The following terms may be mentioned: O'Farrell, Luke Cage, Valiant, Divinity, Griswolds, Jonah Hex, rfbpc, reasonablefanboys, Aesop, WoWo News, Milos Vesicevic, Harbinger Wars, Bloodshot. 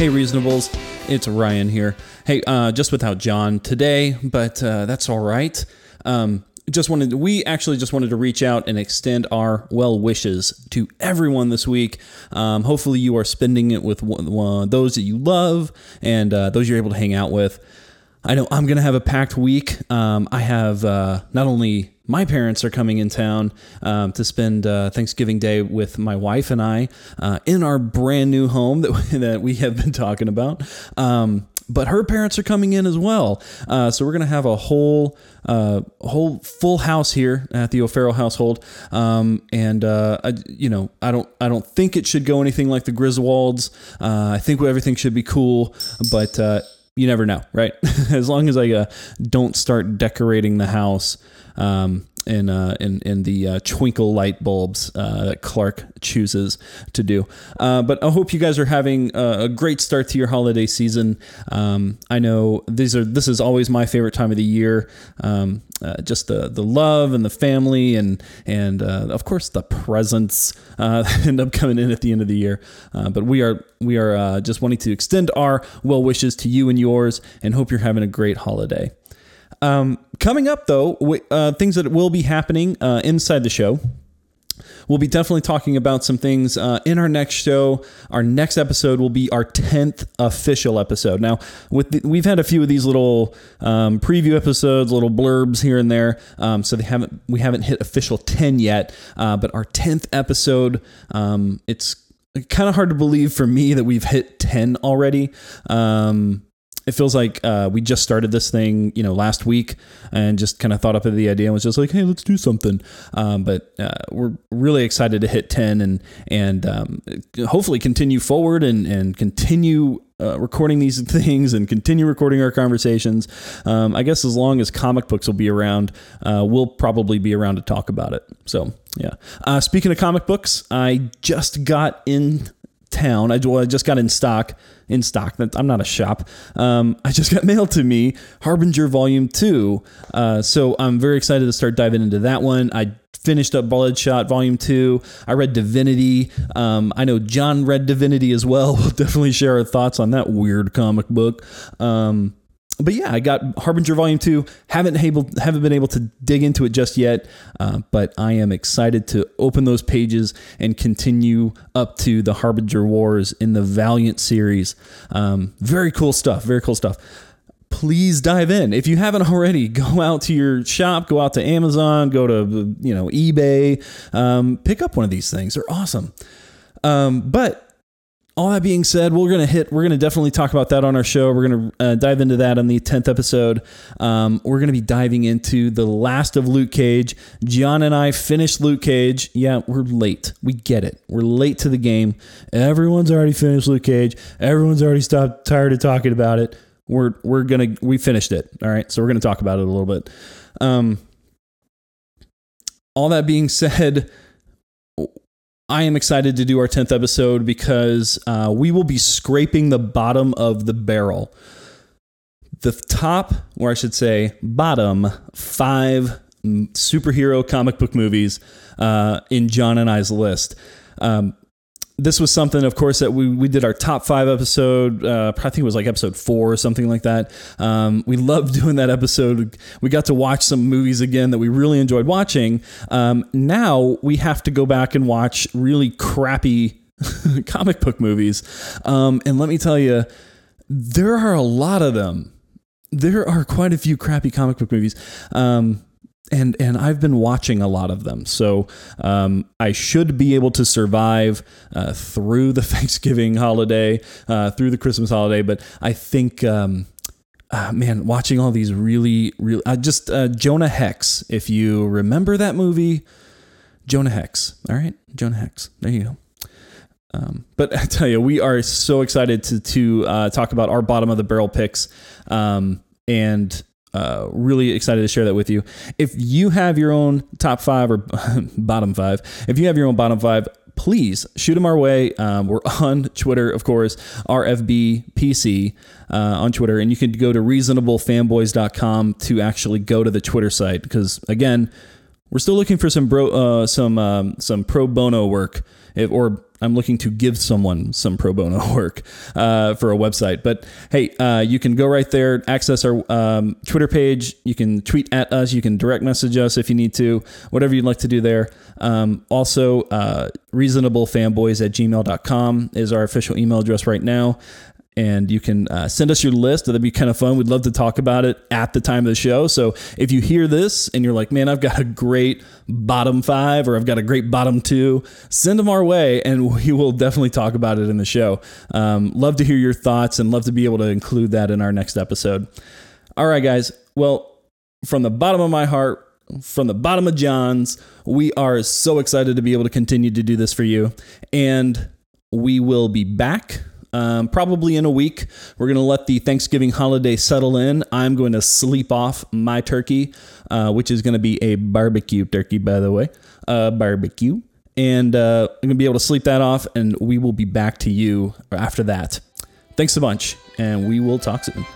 Hey, Reasonables, it's Ryan here. Hey, just without John today, but that's all right. We actually just wanted to reach out and extend our well wishes to everyone this week. Hopefully you are spending it with those that you love and those you're able to hang out with. I know I'm going to have a packed week. I have not only my parents are coming in town to spend Thanksgiving Day with my wife and I in our brand new home that we have been talking about. But her parents are coming in as well. So we're going to have a whole full house here at the O'Farrell household. I don't think it should go anything like the Griswolds. I think everything should be cool, but you never know, right? As long as I don't start decorating the house in the twinkle light bulbs that Clark chooses to do. But I hope you guys are having a great start to your holiday season. I know this is always my favorite time of the year. Just the love and the family and of course the presents end up coming in at the end of the year. But we are just wanting to extend our well wishes to you and yours, and hope you're having a great holiday. Coming up, though, things that will be happening inside the show. We'll be definitely talking about some things in our next show. Our next episode will be our 10th official episode. Now, we've had a few of these little preview episodes, little blurbs here and there, so we haven't hit official 10 yet. But our 10th episode, it's kind of hard to believe for me that we've hit 10 already. It feels like we just started this thing, last week, and just kind of thought up of the idea and was just like, hey, let's do something. But we're really excited to hit 10 and hopefully continue forward and continue recording these things and continue recording our conversations. I guess as long as comic books will be around, we'll probably be around to talk about it. So, yeah. Speaking of comic books, I just got in town. I just got in stock. I'm not a shop. I just got mailed to me Harbinger Volume 2. So I'm very excited to start diving into that one. I finished up Bloodshot Volume 2. I read Divinity. I know John read Divinity as well. We'll definitely share our thoughts on that weird comic book. But yeah, I got Harbinger Volume 2. Haven't been able to dig into it just yet, but I am excited to open those pages and continue up to the Harbinger Wars in the Valiant series. Very cool stuff. Very cool stuff. Please dive in. If you haven't already, go out to your shop, go out to Amazon, go to eBay, pick up one of these things. They're awesome. But all that being said, we're going to definitely talk about that on our show. We're going to dive into that on the 10th episode. We're going to be diving into the last of Luke Cage. John and I finished Luke Cage. Yeah, we're late. We get it. We're late to the game. Everyone's already finished Luke Cage. Everyone's already tired of talking about it. We finished it. All right. So we're going to talk about it a little bit. All that being said, I am excited to do our 10th episode because we will be scraping the bottom of the barrel. The top, or I should say bottom, 5 superhero comic book movies in John and I's list. This was something, of course, that we did our top 5 episode. I think it was like episode 4 or something like that. We loved doing that episode. We got to watch some movies again that we really enjoyed watching. Now we have to go back and watch really crappy comic book movies. And let me tell you, there are a lot of them. There are quite a few crappy comic book movies. And I've been watching a lot of them, so I should be able to survive through the Thanksgiving holiday, through the Christmas holiday. But I think, watching all these really, Jonah Hex. If you remember that movie, Jonah Hex. All right, Jonah Hex. There you go. But I tell you, we are so excited to talk about our bottom of the barrel picks, and. Really excited to share that with you. If you have your own top 5 or bottom 5, please shoot them our way. We're on Twitter, of course, rfbpc on Twitter, and you can go to reasonablefanboys.com to actually go to the Twitter site because, again, We're still looking for some pro bono work, or I'm looking to give someone some pro bono work for a website. But hey, you can go right there, access our Twitter page. You can tweet at us. You can direct message us if you need to, whatever you'd like to do there. Also, reasonablefanboys@gmail.com is our official email address right now. And you can send us your list. That'd be kind of fun. We'd love to talk about it at the time of the show. So if you hear this and you're like, man, I've got a great bottom five or I've got a great bottom two, send them our way and we will definitely talk about it in the show. Love to hear your thoughts and love to be able to include that in our next episode. All right, guys. Well, from the bottom of my heart, from the bottom of John's, we are so excited to be able to continue to do this for you. And we will be back. Probably in a week. We're going to let the Thanksgiving holiday settle in. I'm going to sleep off my turkey, which is going to be a barbecue turkey, by the way, barbecue. And I'm going to be able to sleep that off, and we will be back to you after that. Thanks a bunch, and we will talk soon.